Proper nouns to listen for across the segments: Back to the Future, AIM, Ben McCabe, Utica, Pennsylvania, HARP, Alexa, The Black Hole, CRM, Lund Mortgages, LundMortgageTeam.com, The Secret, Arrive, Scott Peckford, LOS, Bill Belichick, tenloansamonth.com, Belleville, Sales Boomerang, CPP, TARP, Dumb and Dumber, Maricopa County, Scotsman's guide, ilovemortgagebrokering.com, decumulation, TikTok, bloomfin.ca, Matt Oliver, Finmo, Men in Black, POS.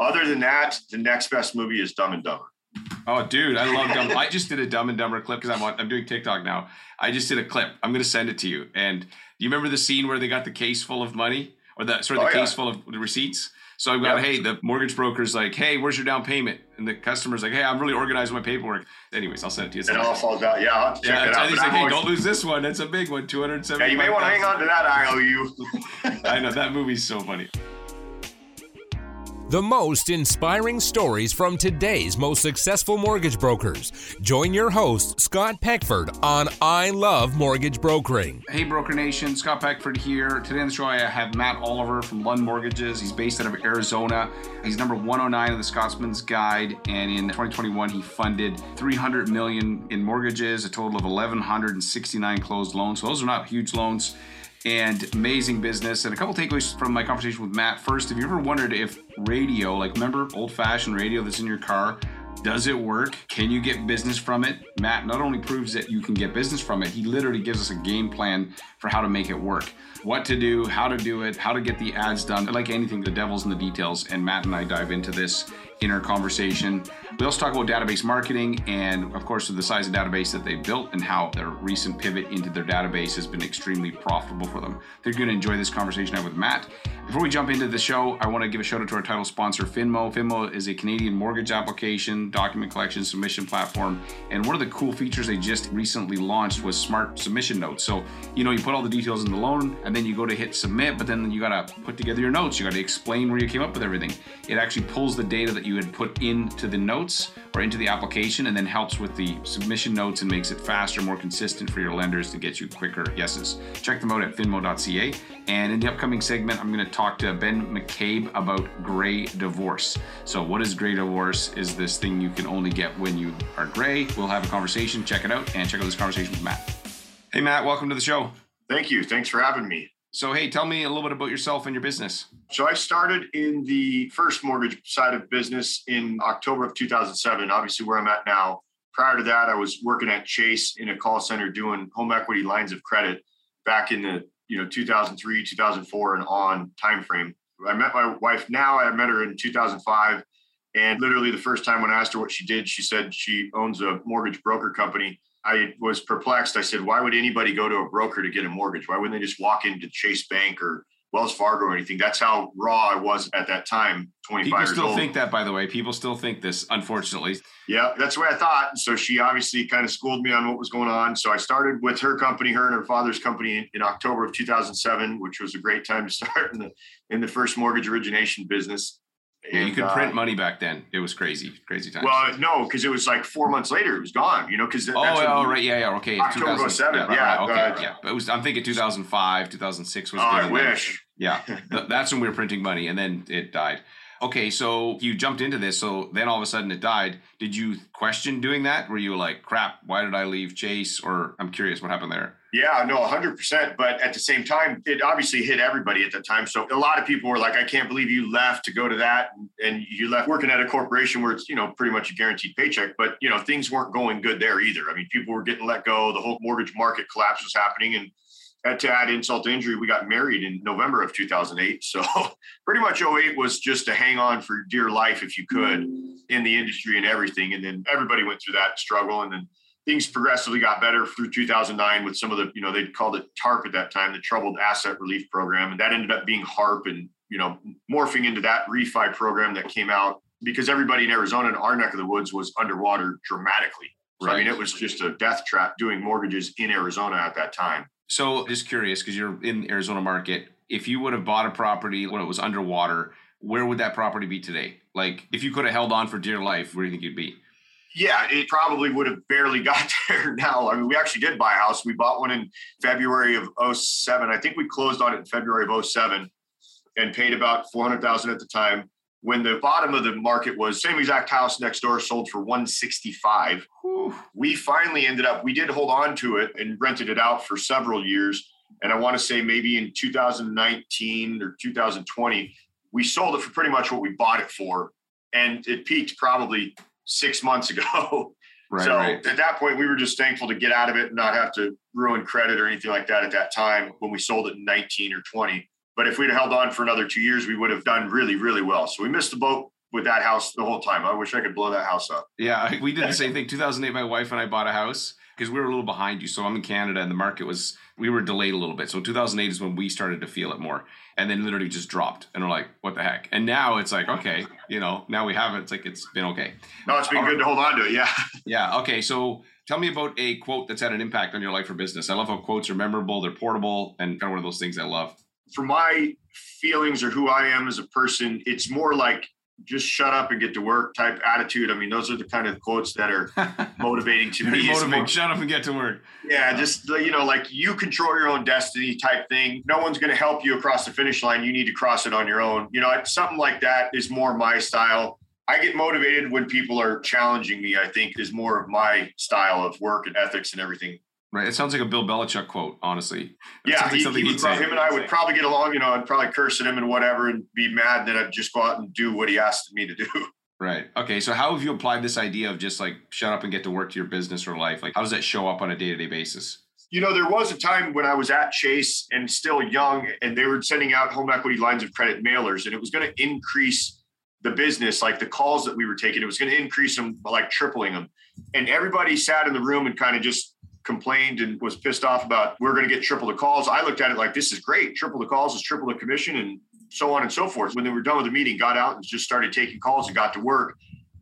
Other than that, the next best movie is Dumb and Dumber. Oh, dude, I love Dumb. I just did a Dumb and Dumber clip because I'm doing TikTok now. I just did a clip. I'm going to send it to you. And do you remember the scene where they got the case full of money or the case full of receipts? So I've got, hey, the mortgage broker's like, hey, where's your down payment? And the customer's like, hey, I'm really organized with my paperwork. Anyways, I'll send it to you. It all falls out. Yeah, I'll check it out. He's like, hey, don't lose this one. It's a big one, $275,000. Yeah, you may want to hang on to that IOU. I know, that movie's so funny. The most inspiring stories from today's most successful mortgage brokers. Join your host, Scott Peckford, on I Love Mortgage Brokering. Hey, Broker Nation, Scott Peckford here. Today on the show, I have Matt Oliver from Lund Mortgages. He's based out of Arizona. He's number 109 of the Scotsman's Guide. And in 2021, he funded $300 million in mortgages, a total of 1,169 closed loans. So those are not huge loans. And amazing business. And a couple takeaways from my conversation with Matt. First, have you ever wondered if radio, like remember old-fashioned radio that's in your car, does it work? Can you get business from it? Matt not only proves that you can get business from it, he literally gives us a game plan for how to make it work. What to do, how to do it, how to get the ads done. Like anything, the devil's in the details. And Matt and I dive into this in our conversation. We also talk about database marketing and, of course, the size of database that they built and how their recent pivot into their database has been extremely profitable for them. They're going to enjoy this conversation I have with Matt. Before we jump into the show, I want to give a shout out to our title sponsor, Finmo. Finmo is a Canadian mortgage application, document collection, submission platform. And one of the cool features they just recently launched was smart submission notes. So, you put all the details in the loan and then you go to hit submit, but then you got to put together your notes. You got to explain where you came up with everything. It actually pulls the data that you had put into the notes or into the application and then helps with the submission notes and makes it faster, more consistent for your lenders to get you quicker yeses. Check them out at finmo.ca. And in the upcoming segment, I'm going to talk to Ben McCabe about gray divorce. So what is gray divorce? Is this thing you can only get when you are gray? We'll have a conversation. Check it out and check out this conversation with Matt. Hey, Matt, welcome to the show. Thank you. Thanks for having me. So, hey, tell me a little bit about yourself and your business. So I started in the first mortgage side of business in October of 2007, obviously where I'm at now. Prior to that, I was working at Chase in a call center doing home equity lines of credit back in the 2003, 2004 and on timeframe. I met my wife now. I met her in 2005. And literally the first time when I asked her what she did, she said she owns a mortgage broker company. I was perplexed. I said, why would anybody go to a broker to get a mortgage? Why wouldn't they just walk into Chase Bank or Wells Fargo or anything? That's how raw I was at that time, 25 years old. People still think that, by the way. People still think this, unfortunately. Yeah, that's what I thought. So she obviously kind of schooled me on what was going on. So I started with her company, her and her father's company in October of 2007, which was a great time to start in the first mortgage origination business. Yeah, and, you could print money back then. It was crazy times. Well, no, because it was like 4 months later, it was gone. Because right, yeah, okay, October 2007, It was. I'm thinking 2005, 2006 was. Oh, I wish. Yeah, that's when we were printing money, and then it died. Okay, so you jumped into this, so then all of a sudden it died. Did you question doing that? Were you like, crap, why did I leave Chase? Or I'm curious what happened there. Yeah, no, 100%. But at the same time, it obviously hit everybody at the time. So a lot of people were like, I can't believe you left to go to that. And you left working at a corporation where it's, pretty much a guaranteed paycheck. But, things weren't going good there either. I mean, people were getting let go. The whole mortgage market collapse was happening. And to add insult to injury, we got married in November of 2008. So pretty much 2008 was just to hang on for dear life, if you could, in the industry and everything. And then everybody went through that struggle. And then things progressively got better through 2009 with some of the, they called it TARP at that time, the Troubled Asset Relief Program. And that ended up being HARP and, morphing into that refi program that came out because everybody in Arizona in our neck of the woods was underwater dramatically. So, right. I mean, it was just a death trap doing mortgages in Arizona at that time. So just curious, because you're in the Arizona market, if you would have bought a property when it was underwater, where would that property be today? Like if you could have held on for dear life, where do you think you'd be? Yeah, it probably would have barely got there now. I mean, we actually did buy a house. We bought one in February of 2007. I think we closed on it in February of 2007 and paid about $400,000 at the time. When the bottom of the market was same exact house next door sold for $165,000. We finally we did hold on to it and rented it out for several years. And I want to say maybe in 2019 or 2020, we sold it for pretty much what we bought it for. And it peaked probably 6 months ago. Right, so At that point, we were just thankful to get out of it and not have to ruin credit or anything like that at that time when we sold it in 19 or 20. But if we'd held on for another 2 years, we would have done really, really well. So we missed the boat with that house the whole time. I wish I could blow that house up. Yeah, we did the same thing. 2008, my wife and I bought a house because we were a little behind you. So I'm in Canada and the market was, we were delayed a little bit. So 2008 is when we started to feel it more, and then literally just dropped and we're like, what the heck? And now it's like, okay, you know, now we have it. It's like, it's been okay. No, it's been good to hold on to it. Yeah. Yeah. Okay. So tell me about a quote that's had an impact on your life or business. I love how quotes are memorable, they're portable, and kind of one of those things I love. For my feelings or who I am as a person, it's more like just shut up and get to work type attitude. I mean, those are the kind of quotes that are motivating to me. Motivating, shut up and get to work. Yeah, just, you know, like you control your own destiny type thing. No one's going to help you across the finish line. You need to cross it on your own. You know, something like that is more my style. I get motivated when people are challenging me, I think, is more of my style of work and ethics and everything. Right. It sounds like a Bill Belichick quote, honestly. Yeah, him and I would probably get along, you know, I'd probably curse at him and whatever and be mad that I'd just go out and do what he asked me to do. Right. Okay. So how have you applied this idea of just like shut up and get to work to your business or life? Like, how does that show up on a day-to-day basis? You know, there was a time when I was at Chase and still young, and they were sending out home equity lines of credit mailers, and it was going to increase the business, like the calls that we were taking, it was going to increase them, like tripling them. And everybody sat in the room and kind of just complained and was pissed off about, we're going to get triple the calls. I looked at it like, this is great. Triple the calls is triple the commission, and so on and so forth. When they were done with the meeting, got out and just started taking calls and got to work.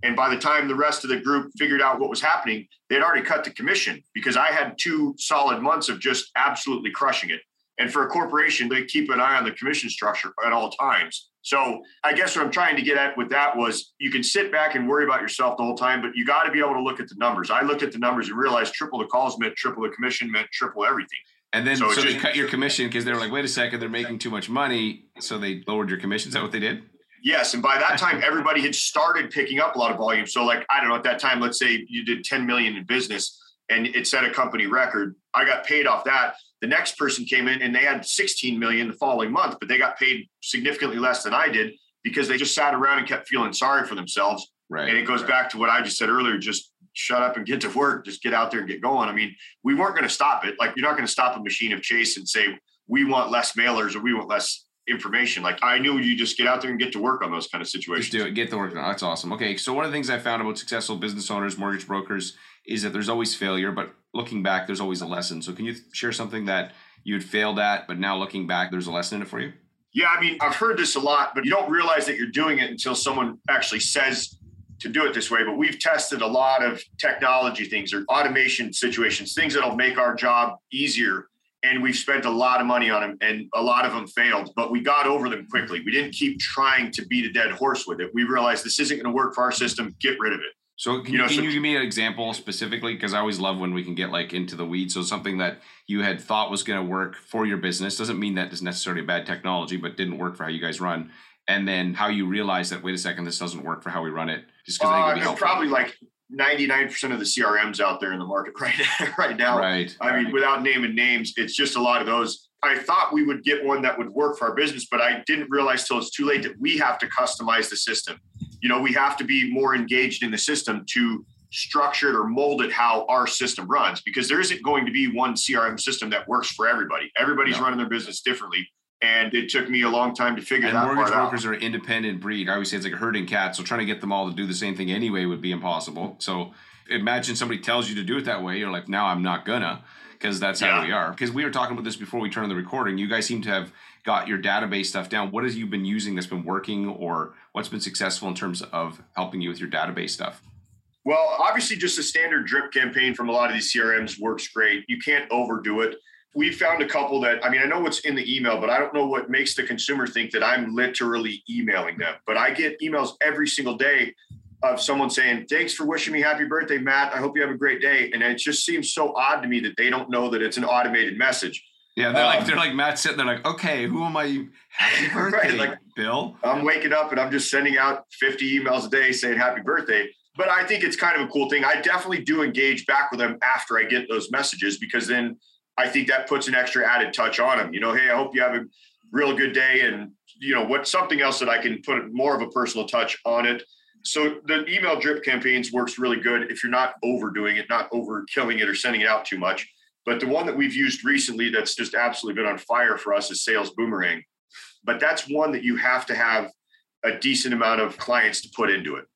And by the time the rest of the group figured out what was happening, they had already cut the commission because I had 2 solid months of just absolutely crushing it. And for a corporation, they keep an eye on the commission structure at all times. So I guess what I'm trying to get at with that was, you can sit back and worry about yourself the whole time, but you got to be able to look at the numbers. I looked at the numbers and realized triple the calls meant triple the commission meant triple everything. And then so they cut your commission because they were like, wait a second, they're making too much money. So they lowered your commission. Is that what they did? Yes. And by that time, everybody had started picking up a lot of volume. So like, I don't know, at that time, let's say you did 10 million in business and it set a company record. I got paid off that. The next person came in and they had 16 million the following month, but they got paid significantly less than I did because they just sat around and kept feeling sorry for themselves. Right. And it goes back to what I just said earlier, just shut up and get to work, just get out there and get going. I mean, we weren't going to stop it. Like, you're not going to stop a machine of Chase and say, we want less mailers or we want less information. Like, I knew you just get out there and get to work on those kind of situations. Just do it, get to work. That's awesome. Okay. So one of the things I found about successful business owners, mortgage brokers, is that there's always failure, but looking back, there's always a lesson. So can you share something that you'd failed at, but now looking back, there's a lesson in it for you? Yeah, I mean, I've heard this a lot, but you don't realize that you're doing it until someone actually says to do it this way. But we've tested a lot of technology things or automation situations, things that'll make our job easier. And we've spent a lot of money on them and a lot of them failed, but we got over them quickly. We didn't keep trying to beat a dead horse with it. We realized this isn't going to work for our system. Get rid of it. So can you give me an example specifically? Because I always love when we can get like into the weeds. So something that you had thought was going to work for your business, doesn't mean that it's necessarily bad technology, but didn't work for how you guys run. And then how you realize that, wait a second, this doesn't work for how we run it. Just because I think it'd be helpful. Probably like 99% of the CRMs out there in the market right now. Right. I mean, without naming names, it's just a lot of those. I thought we would get one that would work for our business, but I didn't realize till it's too late that we have to customize the system. You know, we have to be more engaged in the system to structure it or mold it how our system runs, because there isn't going to be one CRM system that works for everybody. Everybody's running their business differently. And it took me a long time to figure that part out. And mortgage brokers are an independent breed. I always say it's like a herding cat. So trying to get them all to do the same thing anyway would be impossible. So imagine somebody tells you to do it that way. You're like, now I'm not gonna, because that's how we are. Because we were talking about this before we turned on the recording. You guys seem to have got your database stuff down. What have you been using that's been working, or what's been successful in terms of helping you with your database stuff? Well, obviously just a standard drip campaign from a lot of these CRMs works great. You can't overdo it. We found a couple that, I mean, I know what's in the email, but I don't know what makes the consumer think that I'm literally emailing them. But I get emails every single day of someone saying, thanks for wishing me happy birthday, Matt. I hope you have a great day. And it just seems so odd to me that they don't know that it's an automated message. Yeah, they're like Matt sitting there like, okay, who am I? Happy birthday, right, like, Bill. I'm waking up and I'm just sending out 50 emails a day saying happy birthday. But I think it's kind of a cool thing. I definitely do engage back with them after I get those messages, because then I think that puts an extra added touch on them. You know, hey, I hope you have a real good day. And, you know, what's something else that I can put more of a personal touch on it. So the email drip campaigns works really good if you're not overdoing it, not overkilling it or sending it out too much. But the one that we've used recently that's just absolutely been on fire for us is Sales Boomerang. But that's one that you have to have a decent amount of clients to put into it.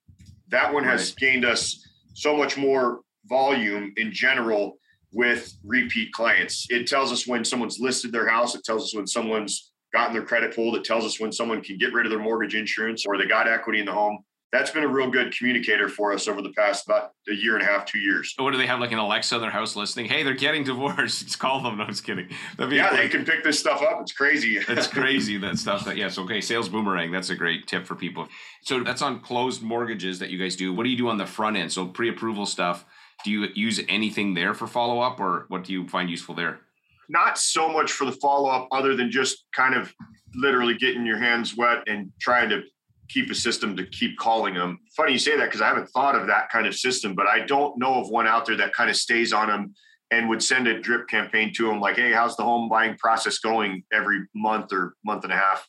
That one has gained us so much more volume in general with repeat clients. It tells us when someone's listed their house. It tells us when someone's gotten their credit pulled. It tells us when someone can get rid of their mortgage insurance or they got equity in the home. That's been a real good communicator for us over the past about a year and a half, 2 years. What do they have, like an Alexa on their house listing? Hey, they're getting divorced. Just call them. No, I'm just kidding. Yeah, they can pick this stuff up. It's crazy. It's crazy, that stuff. Yes, okay. Sales Boomerang. That's a great tip for people. So that's on closed mortgages that you guys do. What do you do on the front end? So pre-approval stuff. Do you use anything there for follow-up, or what do you find useful there? Not so much for the follow-up other than just kind of literally getting your hands wet and trying to keep a system to keep calling them. Funny you say that because I haven't thought of that kind of system, but I don't know of one out there that kind of stays on them and would send a drip campaign to them like, hey, how's the home buying process going every month or month and a half?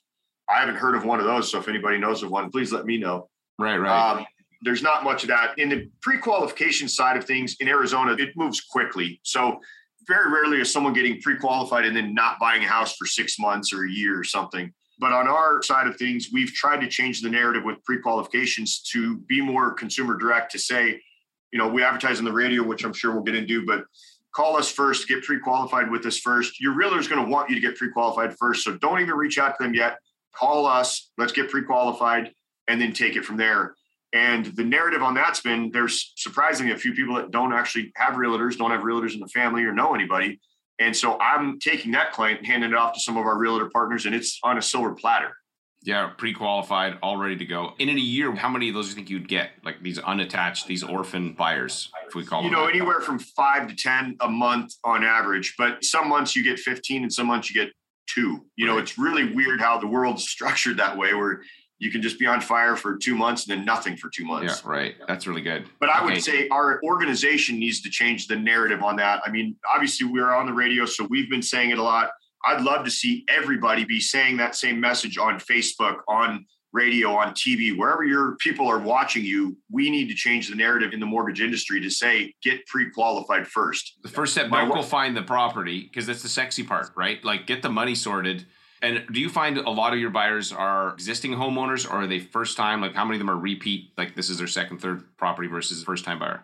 I haven't heard of one of those. So if anybody knows of one, please let me know. Right. There's not much of that. In the pre-qualification side of things in Arizona, it moves quickly. So very rarely is someone getting pre-qualified and then not buying a house for 6 months or a year or something. But on our side of things, we've tried to change the narrative with pre-qualifications to be more consumer direct, to say, you know, we advertise on the radio, which I'm sure we'll get into, but call us first, get pre-qualified with us first. Your realtor is going to want you to get pre-qualified first. So don't even reach out to them yet. Call us, let's get pre-qualified, and then take it from there. And the narrative on that's been, there's surprisingly a few people that don't actually have realtors, don't have realtors in the family or know anybody. And so I'm taking that client and handing it off to some of our realtor partners, and it's on a silver platter. Yeah, pre-qualified, all ready to go. And in a year, how many of those do you think you'd get? Like these unattached, these orphan buyers, if we call them. You know, anywhere from 5 to 10 a month on average. But some months you get 15 and some months you get 2. You know, it's really weird how the world's structured that way, where you can just be on fire for 2 months and then nothing for 2 months. Yeah, right. That's really good. But I would say our organization needs to change the narrative on that. I mean, obviously we're on the radio, so we've been saying it a lot. I'd love to see everybody be saying that same message on Facebook, on radio, on TV, wherever your people are watching you. We need to change the narrative in the mortgage industry to say, get pre-qualified first. The first step, Michael, find the property, because that's the sexy part, right? Like get the money sorted. And do you find a lot of your buyers are existing homeowners, or are they first time? Like how many of them are repeat? Like this is their second, third property versus first time buyer?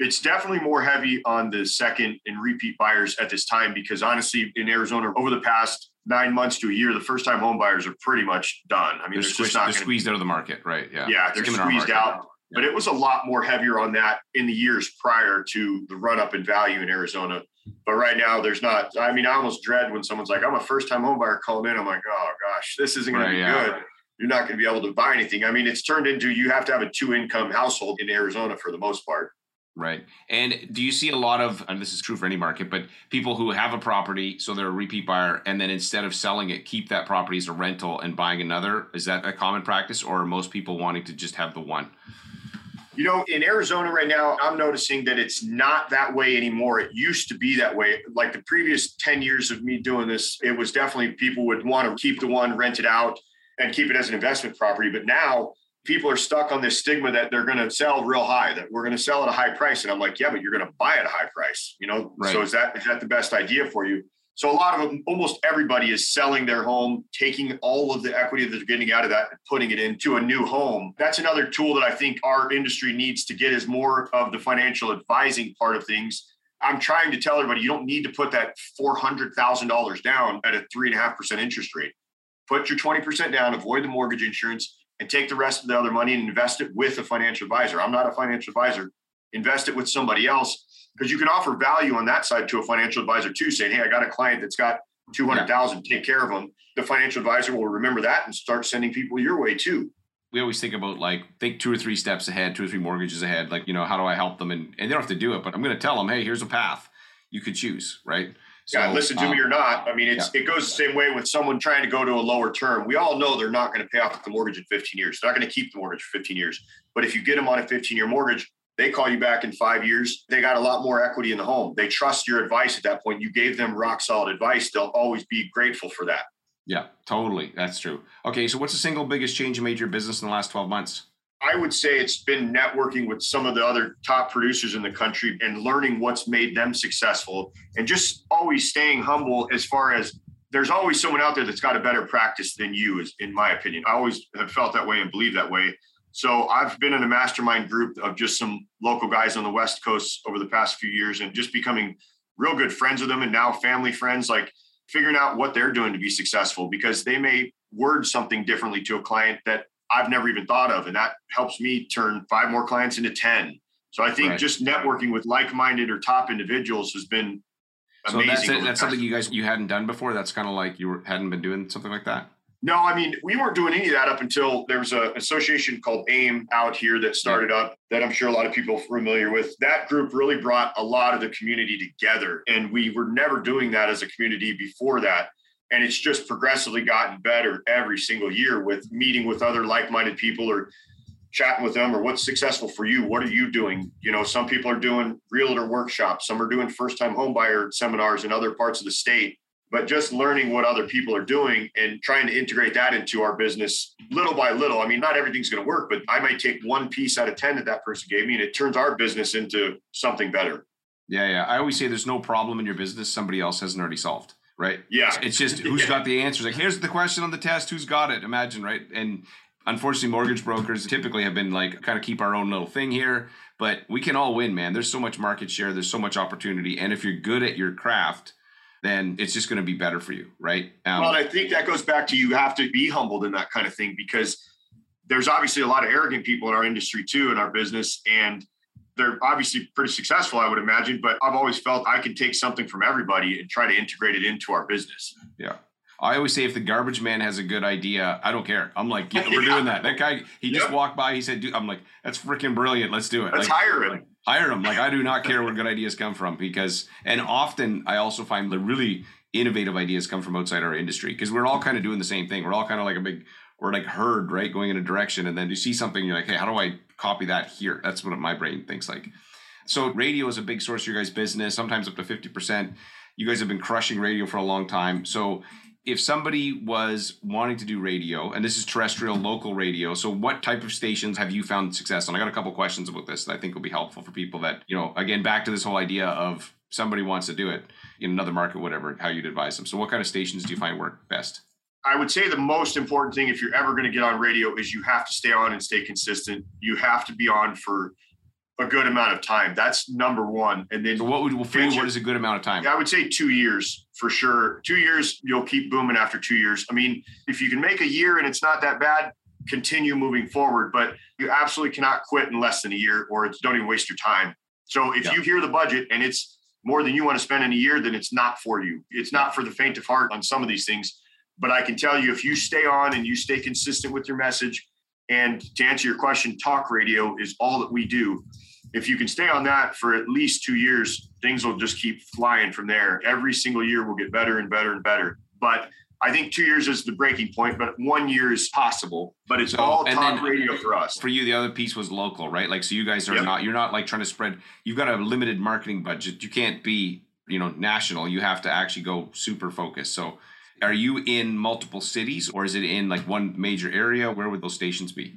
It's definitely more heavy on the second and repeat buyers at this time, because honestly, in Arizona, over the past 9 months to a year, the first time home buyers are pretty much done. I mean, they're squeezed out of the market, right? Yeah. Yeah, they're squeezed out. Yeah. But it was a lot more heavier on that in the years prior to the run up in value in Arizona. But right now there's not. I mean, I almost dread when someone's like, I'm a first time home buyer calling in. I'm like, oh gosh, this isn't going to be good. You're not going to be able to buy anything. I mean, it's turned into, you have to have a 2-income household in Arizona for the most part. Right. And do you see a lot of, and this is true for any market, but people who have a property, so they're a repeat buyer, and then instead of selling it, keep that property as a rental and buying another? Is that a common practice, or are most people wanting to just have the one? You know, in Arizona right now, I'm noticing that it's not that way anymore. It used to be that way. Like the previous 10 years of me doing this, it was definitely people would want to keep the one, rent it out, and keep it as an investment property. But now people are stuck on this stigma that they're going to sell real high, that we're going to sell at a high price. And I'm like, yeah, but you're going to buy at a high price, you know? Right. So is that the best idea for you? So a lot of them, almost everybody is selling their home, taking all of the equity that they're getting out of that and putting it into a new home. That's another tool that I think our industry needs to get, is more of the financial advising part of things. I'm trying to tell everybody, you don't need to put that $400,000 down at a 3.5% interest rate. Put your 20% down, avoid the mortgage insurance, and take the rest of the other money and invest it with a financial advisor. I'm not a financial advisor. Invest it with somebody else. Because you can offer value on that side to a financial advisor too, saying, hey, I got a client that's got $200,000, take care of them. The financial advisor will remember that and start sending people your way too. We always think about, like, think 2 or 3 steps ahead, 2 or 3 mortgages ahead. Like, you know, how do I help them? And they don't have to do it, but I'm going to tell them, hey, here's a path you could choose, right? So, yeah, listen to me or not. I mean, it goes the same way with someone trying to go to a lower term. We all know they're not going to pay off the mortgage in 15 years. They're not going to keep the mortgage for 15 years. But if you get them on a 15-year mortgage, they call you back in 5 years. They got a lot more equity in the home. They trust your advice at that point. You gave them rock solid advice. They'll always be grateful for that. Yeah, totally. That's true. Okay. So what's the single biggest change you made your business in the last 12 months? I would say it's been networking with some of the other top producers in the country and learning what's made them successful, and just always staying humble as far as there's always someone out there that's got a better practice than you, is in my opinion. I always have felt that way and believe that way. So I've been in a mastermind group of just some local guys on the West Coast over the past few years and just becoming real good friends with them, and now family friends, like figuring out what they're doing to be successful, because they may word something differently to a client that I've never even thought of. And that helps me turn 5 more clients into 10. So I think just networking with like-minded or top individuals has been amazing. So that's something you hadn't done before. That's kind of like hadn't been doing something like that. No, I mean, we weren't doing any of that up until there was an association called AIM out here that started up that I'm sure a lot of people are familiar with. That group really brought a lot of the community together. And we were never doing that as a community before that. And it's just progressively gotten better every single year with meeting with other like-minded people or chatting with them, or what's successful for you. What are you doing? You know, some people are doing realtor workshops. Some are doing first-time homebuyer seminars in other parts of the state. But just learning what other people are doing and trying to integrate that into our business little by little. I mean, not everything's going to work, but I might take one piece out of 10 that person gave me, and it turns our business into something better. Yeah. I always say there's no problem in your business somebody else hasn't already solved. Right? Yeah. It's just who's got the answers. Like, here's the question on the test. Who's got it? Imagine, right? And unfortunately, mortgage brokers typically have been like, kind of keep our own little thing here, but we can all win, man. There's so much market share. There's so much opportunity. And if you're good at your craft, then it's just going to be better for you. Right? Well, I think that goes back to, you have to be humbled in that kind of thing, because there's obviously a lot of arrogant people in our industry too, in our business. And they're obviously pretty successful, I would imagine, but I've always felt I can take something from everybody and try to integrate it into our business. Yeah. I always say, if the garbage man has a good idea, I don't care. I'm like, yeah, we're doing that. That guy, he just walked by, he said, dude, I'm like, that's freaking brilliant. Let's do it. Let's hire him. Hire him. Like, I do not care where good ideas come from, because, and often I also find the really innovative ideas come from outside our industry, because we're all kind of doing the same thing. We're all kind of like a big, we're like herd, right? Going in a direction. And then you see something, you're like, hey, how do I copy that here? That's what my brain thinks like. So radio is a big source of your guys' business, sometimes up to 50%. You guys have been crushing radio for a long time. So if somebody was wanting to do radio, and this is terrestrial, local radio, so what type of stations have you found success on? I got a couple questions about this that I think will be helpful for people that, you know, again, back to this whole idea of somebody wants to do it in another market, whatever, how you'd advise them. So what kind of stations do you find work best? I would say the most important thing, if you're ever going to get on radio, is you have to stay on and stay consistent. You have to be on for a good amount of time. That's number one. And then, so what is a good amount of time? I would say 2 years for sure. 2 years, you'll keep booming after 2 years. I mean, if you can make a year and it's not that bad, continue moving forward, but you absolutely cannot quit in less than a year, or it's, don't even waste your time. So if you hear the budget and it's more than you want to spend in a year, then it's not for you. It's not for the faint of heart on some of these things. But I can tell you, if you stay on and you stay consistent with your message, and to answer your question, talk radio is all that we do. If you can stay on that for at least 2 years, things will just keep flying from there. Every single year will get better and better and better. But I think 2 years is the breaking point, but 1 year is possible. But it's all talk radio for us. For you, the other piece was local, right? Like, so you guys are not, you're not like trying to spread, you've got a limited marketing budget. You can't be, you know, national. You have to actually go super focused. So are you in multiple cities, or is it in like one major area? Where would those stations be?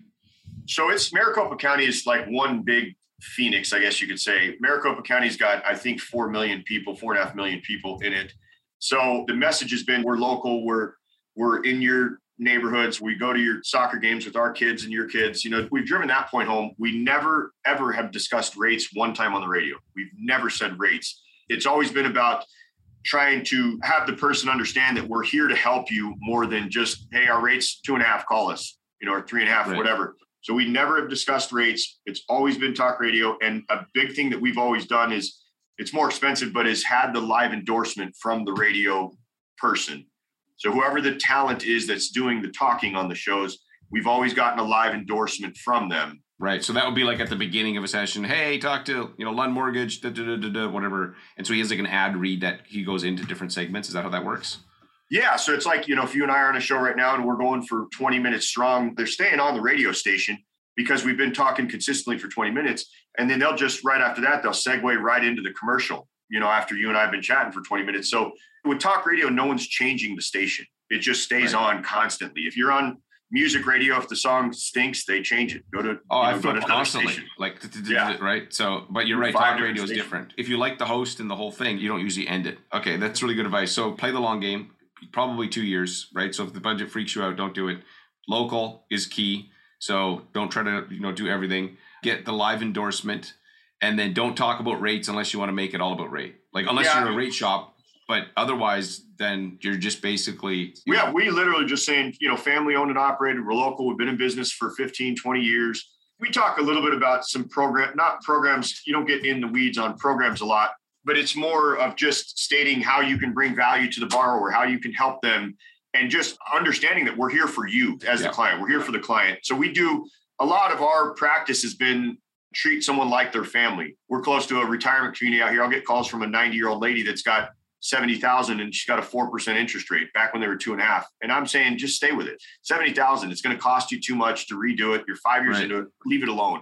So it's Maricopa County is like one big Phoenix, I guess you could say. Maricopa County's got, I think, 4 million people, 4.5 million people in it. So the message has been, we're local, we're in your neighborhoods. We go to your soccer games with our kids and your kids. You know, we've driven that point home. We never, ever have discussed rates one time on the radio. We've never said rates. It's always been about trying to have the person understand that we're here to help you more than just, hey, our rate's 2.5, call us, you know, or 3.5, right, whatever. So we never have discussed rates. It's always been talk radio. And a big thing that we've always done is, it's more expensive, but has had the live endorsement from the radio person. So whoever the talent is that's doing the talking on the shows, we've always gotten a live endorsement from them. Right. So that would be like at the beginning of a session, hey, talk to, you know, Lund Mortgage, whatever. And so he has like an ad read that he goes into different segments. Is that how that works? Yeah. So it's like, you know, if you and I are on a show right now and we're going for 20 minutes strong, they're staying on the radio station because we've been talking consistently for 20 minutes. And then they'll just, right after that, they'll segue right into the commercial, you know, after you and I have been chatting for 20 minutes. So with talk radio, no one's changing the station. It just stays on constantly. If you're on music radio, if the song stinks, they change it. Go to I flip constantly, like right. So, but you're right. Talk radio is different. If you like the host and the whole thing, you don't usually end it. Okay, that's really good advice. So play the long game. probably 2 years, right? So if the budget freaks you out, don't do it. Local is key. So don't try to, you know, do everything. Get the live endorsement, and then don't talk about rates unless you want to make it all about rate. Like unless you're a rate shop, but otherwise then you're just basically. We literally just saying, you know, family owned and operated. We're local. We've been in business for 15, 20 years. We talk a little bit about some programs. You don't get in the weeds on programs a lot, but it's more of just stating how you can bring value to the borrower, how you can help them, and just understanding that we're here for you as the client. We're here for the client. So we do a lot of our practice has been treat someone like their family. We're close to a retirement community out here. I'll get calls from a 90-year-old lady that's got 70,000 and she's got a 4% interest rate back when they were 2.5. And I'm saying, just stay with it. 70,000, it's going to cost you too much to redo it. You're 5 years into it, leave it alone.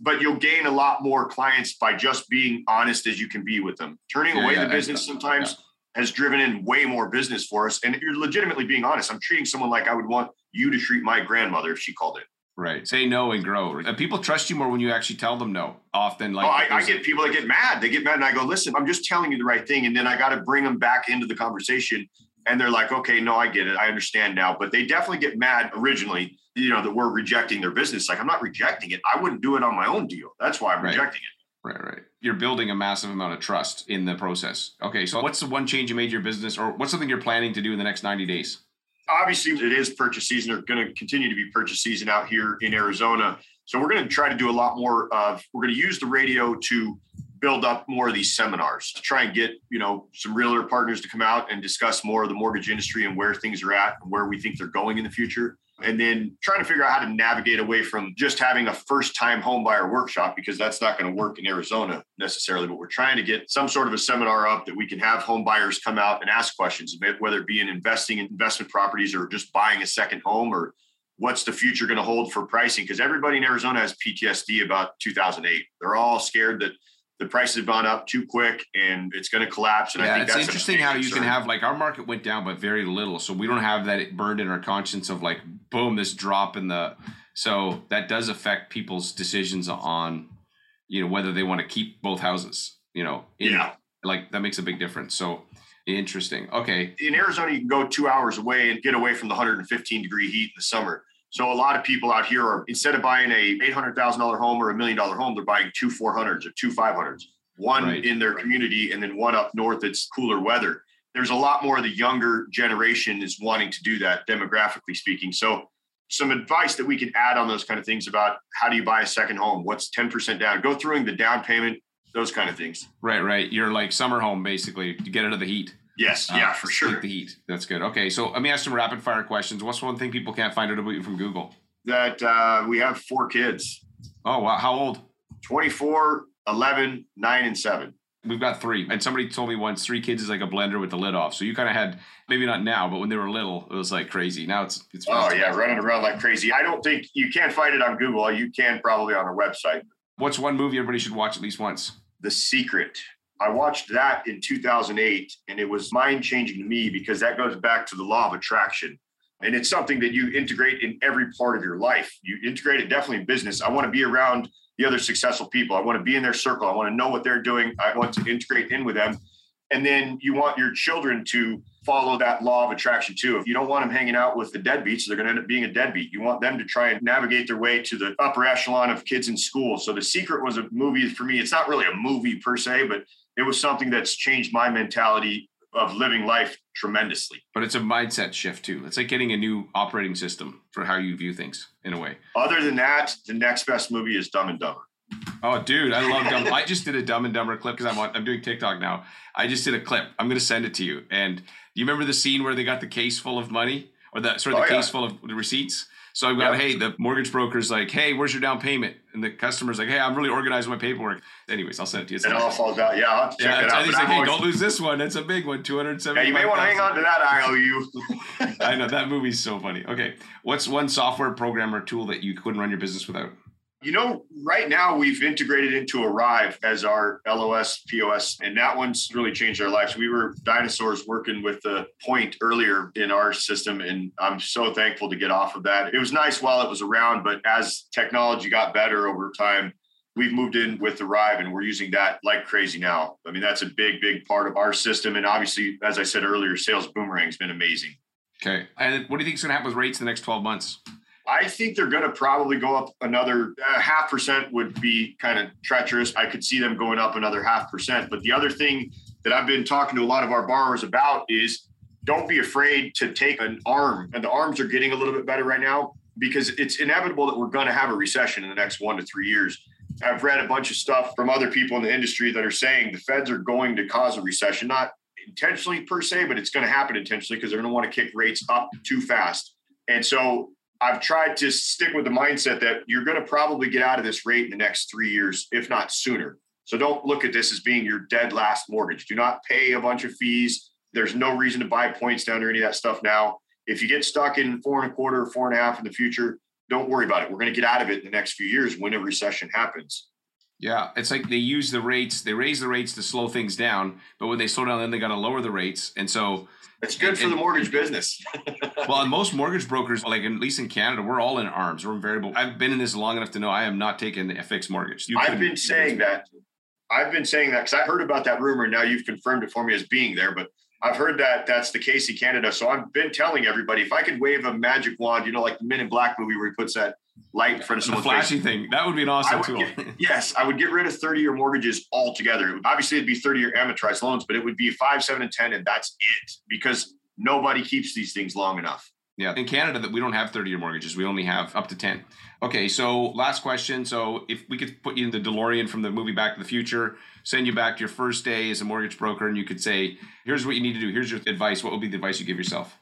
But you'll gain a lot more clients by just being honest as you can be with them. Turning away the business sometimes has driven in way more business for us. And you're legitimately being honest. I'm treating someone like I would want you to treat my grandmother if she called it. Right. Say no and grow. People trust you more when you actually tell them no. Often, like I get people that get mad. They get mad and I go, listen, I'm just telling you the right thing. And then I got to bring them back into the conversation. And they're like, okay, no, I get it. I understand now. But they definitely get mad originally, you know, that we're rejecting their business. Like, I'm not rejecting it. I wouldn't do it on my own deal. That's why I'm rejecting it. Right. You're building a massive amount of trust in the process. Okay. So what's the one change you made to your business, or what's something you're planning to do in the next 90 days? Obviously, it is purchase season. They're going to continue to be purchase season out here in Arizona. So we're going to try to do a lot more of, we're going to use the radio to build up more of these seminars to try and get, you know, some realtor partners to come out and discuss more of the mortgage industry and where things are at and where we think they're going in the future. And then trying to figure out how to navigate away from just having a first-time homebuyer workshop, because that's not going to work in Arizona necessarily. But we're trying to get some sort of a seminar up that we can have homebuyers come out and ask questions, whether it be in investing in investment properties or just buying a second home, or what's the future going to hold for pricing? Because everybody in Arizona has PTSD about 2008. They're all scared that the prices have gone up too quick and it's going to collapse. And I think that's interesting how you can have, like, our market went down, but very little. So we don't have that burned in our conscience of like, boom, this drop in the, so that does affect people's decisions on, you know, whether they want to keep both houses, you know, like that makes a big difference. So interesting. Okay. In Arizona, you can go 2 hours away and get away from the 115 degree heat in the summer. So a lot of people out here are, instead of buying a $800,000 home or $1 million home, they're buying two 400s or two 500s, one in their community and then one up north that's cooler weather. There's a lot more of the younger generation is wanting to do that, demographically speaking. So some advice that we can add on those kind of things about how do you buy a second home? What's 10% down? Go through the down payment, those kind of things. Right. You're like summer home, basically, to get out of the heat. Yes. For sure. The heat. That's good. Okay. So let me ask some rapid fire questions. What's one thing people can't find out about you from Google? That we have 4 kids. Oh, wow. How old? 24, 11, 9, and 7. We've got 3. And somebody told me once 3 kids is like a blender with the lid off. So you kind of had, maybe not now, but when they were little, it was like crazy. Now it's running around like crazy. I don't think you can't find it on Google. You can probably on our website. What's one movie everybody should watch at least once? The Secret. I watched that in 2008, and it was mind-changing to me because that goes back to the law of attraction. And it's something that you integrate in every part of your life. You integrate it definitely in business. I want to be around the other successful people. I want to be in their circle. I want to know what they're doing. I want to integrate in with them. And then you want your children to follow that law of attraction too. If you don't want them hanging out with the deadbeats, they're going to end up being a deadbeat. You want them to try and navigate their way to the upper echelon of kids in school. So The Secret was a movie for me. It's not really a movie per se, but it was something that's changed my mentality of living life tremendously. But it's a mindset shift too. It's like getting a new operating system for how you view things in a way. Other than that, the next best movie is Dumb and Dumber. Oh, dude, I love Dumb. I just did a Dumb and Dumber clip because I'm doing TikTok now. I just did a clip. I'm going to send it to you. And you remember the scene where they got the case full of money or the case full of receipts? So I've got, hey, the mortgage broker's like, hey, where's your down payment? And the customer's like, hey, I'm really organized with my paperwork. Anyways, I'll send it to you. It all falls out. Yeah, I'll have to check it out. And he's like, hey, don't lose this one. It's a big one, $275,000. Yeah, you may want to hang on to that IOU. I know, that movie's so funny. Okay, what's one software program or tool that you couldn't run your business without? You know, right now we've integrated into Arrive as our LOS, POS, and that one's really changed our lives. We were dinosaurs working with the point earlier in our system, and I'm so thankful to get off of that. It was nice while it was around, but as technology got better over time, we've moved in with Arrive, and we're using that like crazy now. I mean, that's a big, big part of our system. And obviously, as I said earlier, Sales Boomerang has been amazing. Okay. And what do you think is going to happen with rates in the next 12 months? I think they're going to probably go up another 0.5% would be kind of treacherous. I could see them going up another 0.5%. But the other thing that I've been talking to a lot of our borrowers about is don't be afraid to take an ARM. And the ARMs are getting a little bit better right now because it's inevitable that we're going to have a recession in the next 1 to 3 years. I've read a bunch of stuff from other people in the industry that are saying the feds are going to cause a recession, not intentionally per se, but it's going to happen intentionally because they're going to want to kick rates up too fast. And so I've tried to stick with the mindset that you're going to probably get out of this rate in the next 3 years, if not sooner. So don't look at this as being your dead last mortgage. Do not pay a bunch of fees. There's no reason to buy points down or any of that stuff now. If you get stuck in 4.25 or 4.5 in the future, don't worry about it. We're going to get out of it in the next few years when a recession happens. Yeah, it's like they use the rates, they raise the rates to slow things down, but when they slow down, then they got to lower the rates. And so it's good for the mortgage business. Well, and most mortgage brokers, like at least in Canada, we're all in ARMs. We're in variable. I've been in this long enough to know I am not taking a fixed mortgage. I've been saying that because I heard about that rumor. Now you've confirmed it for me as being there, but I've heard that that's the case in Canada. So I've been telling everybody, if I could wave a magic wand, you know, like the Men in Black movie where he puts that light in front of someone's flashy face, thing, that would be an awesome tool. I would get rid of 30-year mortgages altogether. Obviously, it'd be 30-year amortized loans, but it would be 5, 7, and 10, and that's it because nobody keeps these things long enough. Yeah, in Canada, that we don't have 30-year mortgages. We only have up to 10. Okay, so last question. So if we could put you in the DeLorean from the movie Back to the Future, send you back to your first day as a mortgage broker, and you could say, here's what you need to do. Here's your advice. What would be the advice you give yourself?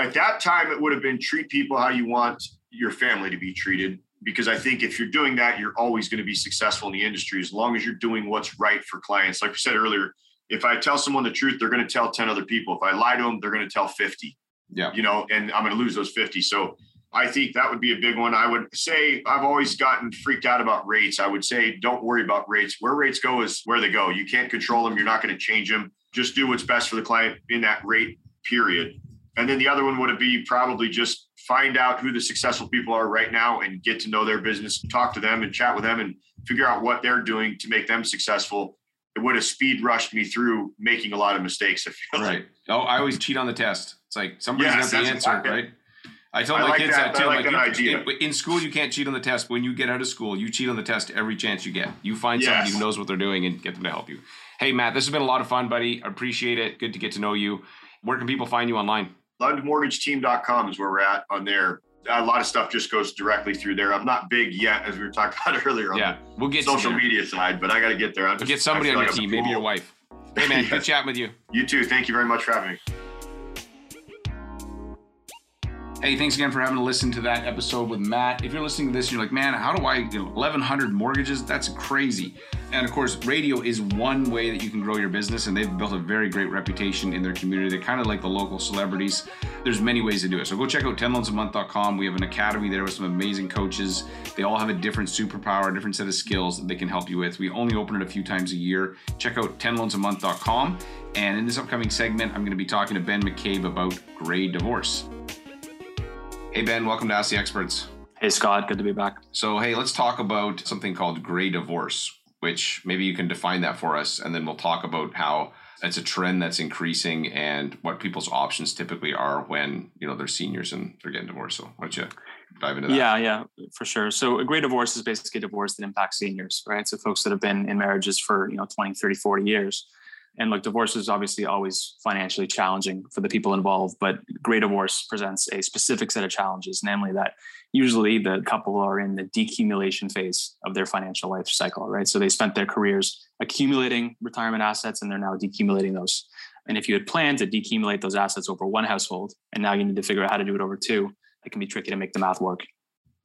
At that time, it would have been treat people how you want your family to be treated, because I think if you're doing that, you're always going to be successful in the industry as long as you're doing what's right for clients. Like I said earlier, if I tell someone the truth, they're going to tell 10 other people. If I lie to them, they're going to tell 50. Yeah, you know, and I'm going to lose those 50. So I think that would be a big one. I would say I've always gotten freaked out about rates. I would say, don't worry about rates. Where rates go is where they go. You can't control them. You're not going to change them. Just do what's best for the client in that rate period. And then the other one would be probably just find out who the successful people are right now and get to know their business, talk to them and chat with them and figure out what they're doing to make them successful. It would have speed rushed me through making a lot of mistakes. I feel right. Oh, I always cheat on the test. It's like somebody's got the answer, right? I tell my kids that too. In school, you can't cheat on the test. When you get out of school, you cheat on the test every chance you get. You find somebody who knows what they're doing and get them to help you. Hey, Matt, this has been a lot of fun, buddy. I appreciate it. Good to get to know you. Where can people find you online? LundMortgageTeam.com is where we're at on there. A lot of stuff just goes directly through there. I'm not big yet, as we were talking about earlier on we'll get social media side, but I got to get there. I'll get somebody on your team, maybe your wife. Hey, man, good chatting with you. You too. Thank you very much for having me. Hey, thanks again for having to listen to that episode with Matt. If you're listening to this, you're like, man, how do I, 1,100 mortgages? That's crazy. And of course, radio is one way that you can grow your business. And they've built a very great reputation in their community. They're kind of like the local celebrities. There's many ways to do it. So go check out tenloansamonth.com. We have an academy there with some amazing coaches. They all have a different superpower, a different set of skills that they can help you with. We only open it a few times a year. Check out tenloansamonth.com. And in this upcoming segment, I'm going to be talking to Ben McCabe about gray divorce. Hey, Ben, welcome to Ask the Experts. Hey, Scott, good to be back. So, hey, let's talk about something called gray divorce, which maybe you can define that for us. And then we'll talk about how it's a trend that's increasing and what people's options typically are when, they're seniors and they're getting divorced. So why don't you dive into that? Yeah, for sure. So a gray divorce is basically a divorce that impacts seniors, right? So folks that have been in marriages for, 20, 30, 40 years. And look, divorce is obviously always financially challenging for the people involved, but gray divorce presents a specific set of challenges, namely that usually the couple are in the decumulation phase of their financial life cycle, right? So they spent their careers accumulating retirement assets and they're now decumulating those. And if you had planned to decumulate those assets over one household, and now you need to figure out how to do it over two, it can be tricky to make the math work.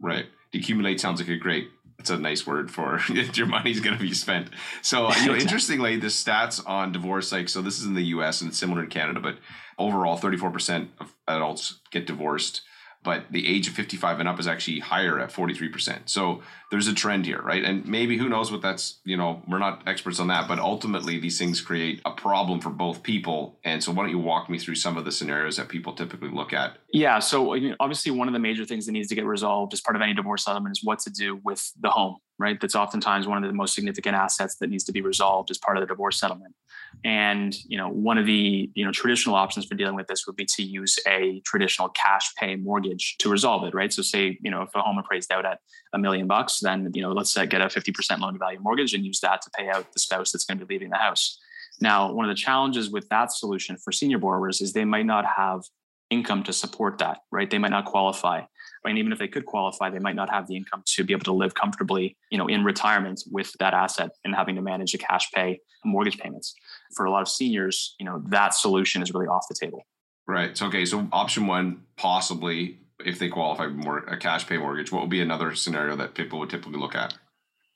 Right. Decumulate sounds like a great... It's a nice word for your money's going to be spent. So, interestingly, the stats on divorce, so this is in the US and it's similar in Canada, but overall 34% of adults get divorced, but the age of 55 and up is actually higher at 43%. So there's a trend here, right? And maybe who knows what that's, we're not experts on that, but ultimately these things create a problem for both people. And so why don't you walk me through some of the scenarios that people typically look at? Yeah. So obviously one of the major things that needs to get resolved as part of any divorce settlement is what to do with the home, right? That's oftentimes one of the most significant assets that needs to be resolved as part of the divorce settlement. And, you know, one of the, you know, traditional options for dealing with this would be to use a traditional cash pay mortgage to resolve it, right? So say, you know, if a home appraised out at $1 million, then, you know, let's say get a 50% loan to value mortgage and use that to pay out the spouse that's going to be leaving the house. Now, one of the challenges with that solution for senior borrowers is they might not have income to support that, right? They might not qualify. And even if they could qualify, they might not have the income to be able to live comfortably, you know, in retirement with that asset and having to manage the cash pay mortgage payments. For a lot of seniors, you know, that solution is really off the table. Right. So, okay. So option one, possibly if they qualify for a cash pay mortgage, what would be another scenario that people would typically look at?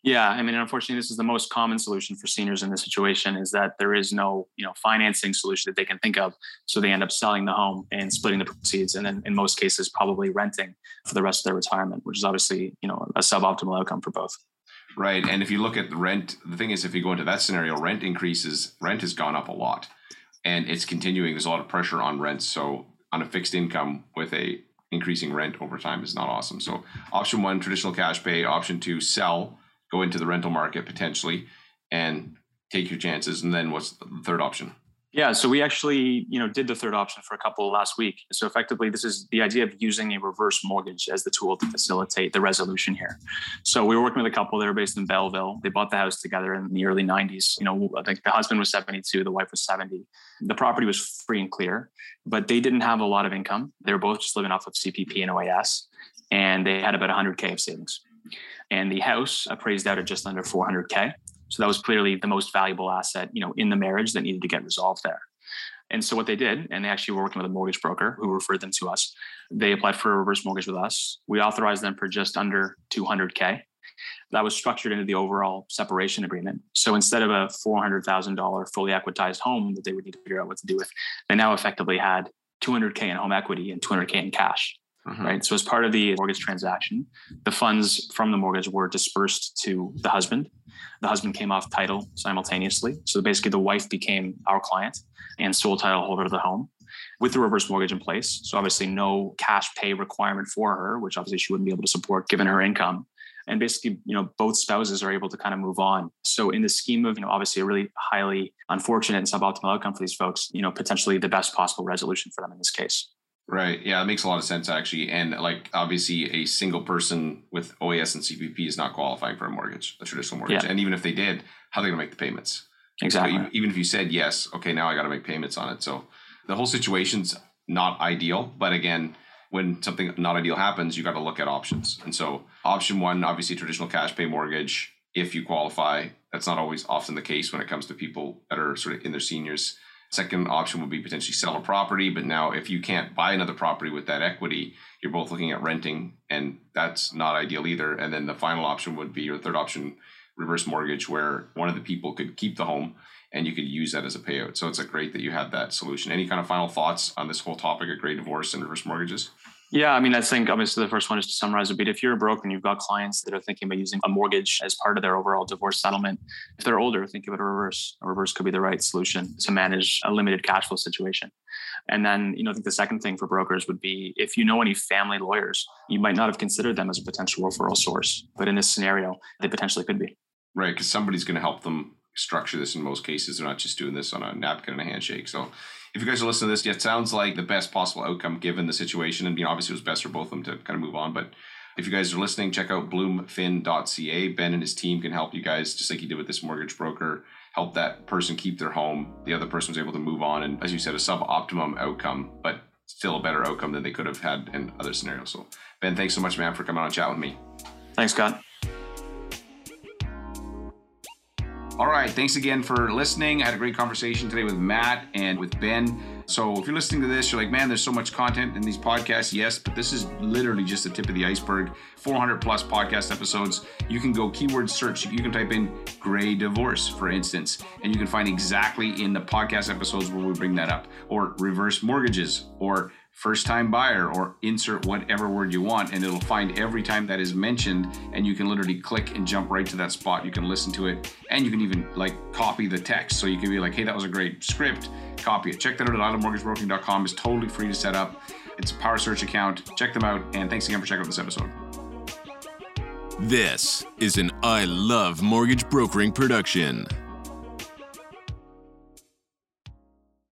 Yeah, I mean, unfortunately, this is the most common solution for seniors in this situation is that there is no, you know, financing solution that they can think of. So they end up selling the home and splitting the proceeds, and then in most cases, probably renting for the rest of their retirement, which is obviously, you know, a suboptimal outcome for both. Right. And if you look at the rent, the thing is, if you go into that scenario, rent increases, rent has gone up a lot and it's continuing. There's a lot of pressure on rents. So on a fixed income with a increasing rent over time is not awesome. So option one, traditional cash pay. Option two, sell. Go into the rental market potentially and take your chances. And then what's the third option? Yeah. So we actually, you know, did the third option for a couple last week. So effectively, this is the idea of using a reverse mortgage as the tool to facilitate the resolution here. So we were working with a couple that are based in Belleville. They bought the house together in the early 90s. You know, I think the husband was 72, the wife was 70. The property was free and clear, but they didn't have a lot of income. They were both just living off of CPP and OAS, and they had about 100K of savings. And the house appraised out at just under 400K. So that was clearly the most valuable asset, you know, in the marriage that needed to get resolved there. And so what they did, and they actually were working with a mortgage broker who referred them to us. They applied for a reverse mortgage with us. We authorized them for just under 200K. That was structured into the overall separation agreement. So instead of a $400,000 fully equitized home that they would need to figure out what to do with, they now effectively had 200K in home equity and 200K in cash. Right. So as part of the mortgage transaction, the funds from the mortgage were dispersed to the husband. The husband came off title simultaneously. So basically the wife became our client and sole title holder of the home with the reverse mortgage in place. So obviously no cash pay requirement for her, which obviously she wouldn't be able to support given her income. And basically, you know, both spouses are able to kind of move on. So in the scheme of, you know, obviously a really highly unfortunate and suboptimal outcome for these folks, you know, potentially the best possible resolution for them in this case. Right. Yeah, that makes a lot of sense, actually. And like, obviously, a single person with OAS and CPP is not qualifying for a mortgage, a traditional mortgage. Yeah. And even if they did, how are they going to make the payments? Exactly. So even if you said yes, okay, now I got to make payments on it. So the whole situation's not ideal. But again, when something not ideal happens, you got to look at options. And so option one, obviously, traditional cash pay mortgage, if you qualify. That's not always often the case when it comes to people that are sort of in their seniors. Second option would be potentially sell a property. But now if you can't buy another property with that equity, you're both looking at renting, and that's not ideal either. And then the final option would be your third option, reverse mortgage, where one of the people could keep the home and you could use that as a payout. So it's great that you had that solution. Any kind of final thoughts on this whole topic of great divorce and reverse mortgages? Yeah, I mean, I think obviously the first one is to summarize a bit. If you're a broker and you've got clients that are thinking about using a mortgage as part of their overall divorce settlement, if they're older, think about a reverse. A reverse could be the right solution to manage a limited cash flow situation. And then, you know, I think the second thing for brokers would be if you know any family lawyers, you might not have considered them as a potential referral source, but in this scenario, they potentially could be. Right, because somebody's going to help them structure this in most cases. They're not just doing this on a napkin and a handshake. So if you guys are listening to this, it sounds like the best possible outcome given the situation. And, you know, obviously it was best for both of them to kind of move on. But if you guys are listening, check out bloomfin.ca. Ben and his team can help you guys, just like he did with this mortgage broker, help that person keep their home. The other person was able to move on. And as you said, a suboptimum outcome, but still a better outcome than they could have had in other scenarios. So Ben, thanks so much, man, for coming on and chatting with me. Thanks, Scott. All right. Thanks again for listening. I had a great conversation today with Matt and with Ben. So if you're listening to this, you're like, man, there's so much content in these podcasts. Yes, but this is literally just the tip of the iceberg. 400 plus podcast episodes. You can go keyword search. You can type in gray divorce, for instance, and you can find exactly in the podcast episodes where we bring that up, or reverse mortgages, or first-time buyer, or insert whatever word you want, and it'll find every time that is mentioned, and you can literally click and jump right to that spot. You can listen to it, and you can even like copy the text. So you can be like, hey, that was a great script, copy it. Check that out at ilovemortgagebrokering.com. It's totally free to set up. It's a power search account. Check them out, and thanks again for checking out this episode. This is an I Love Mortgage Brokering production.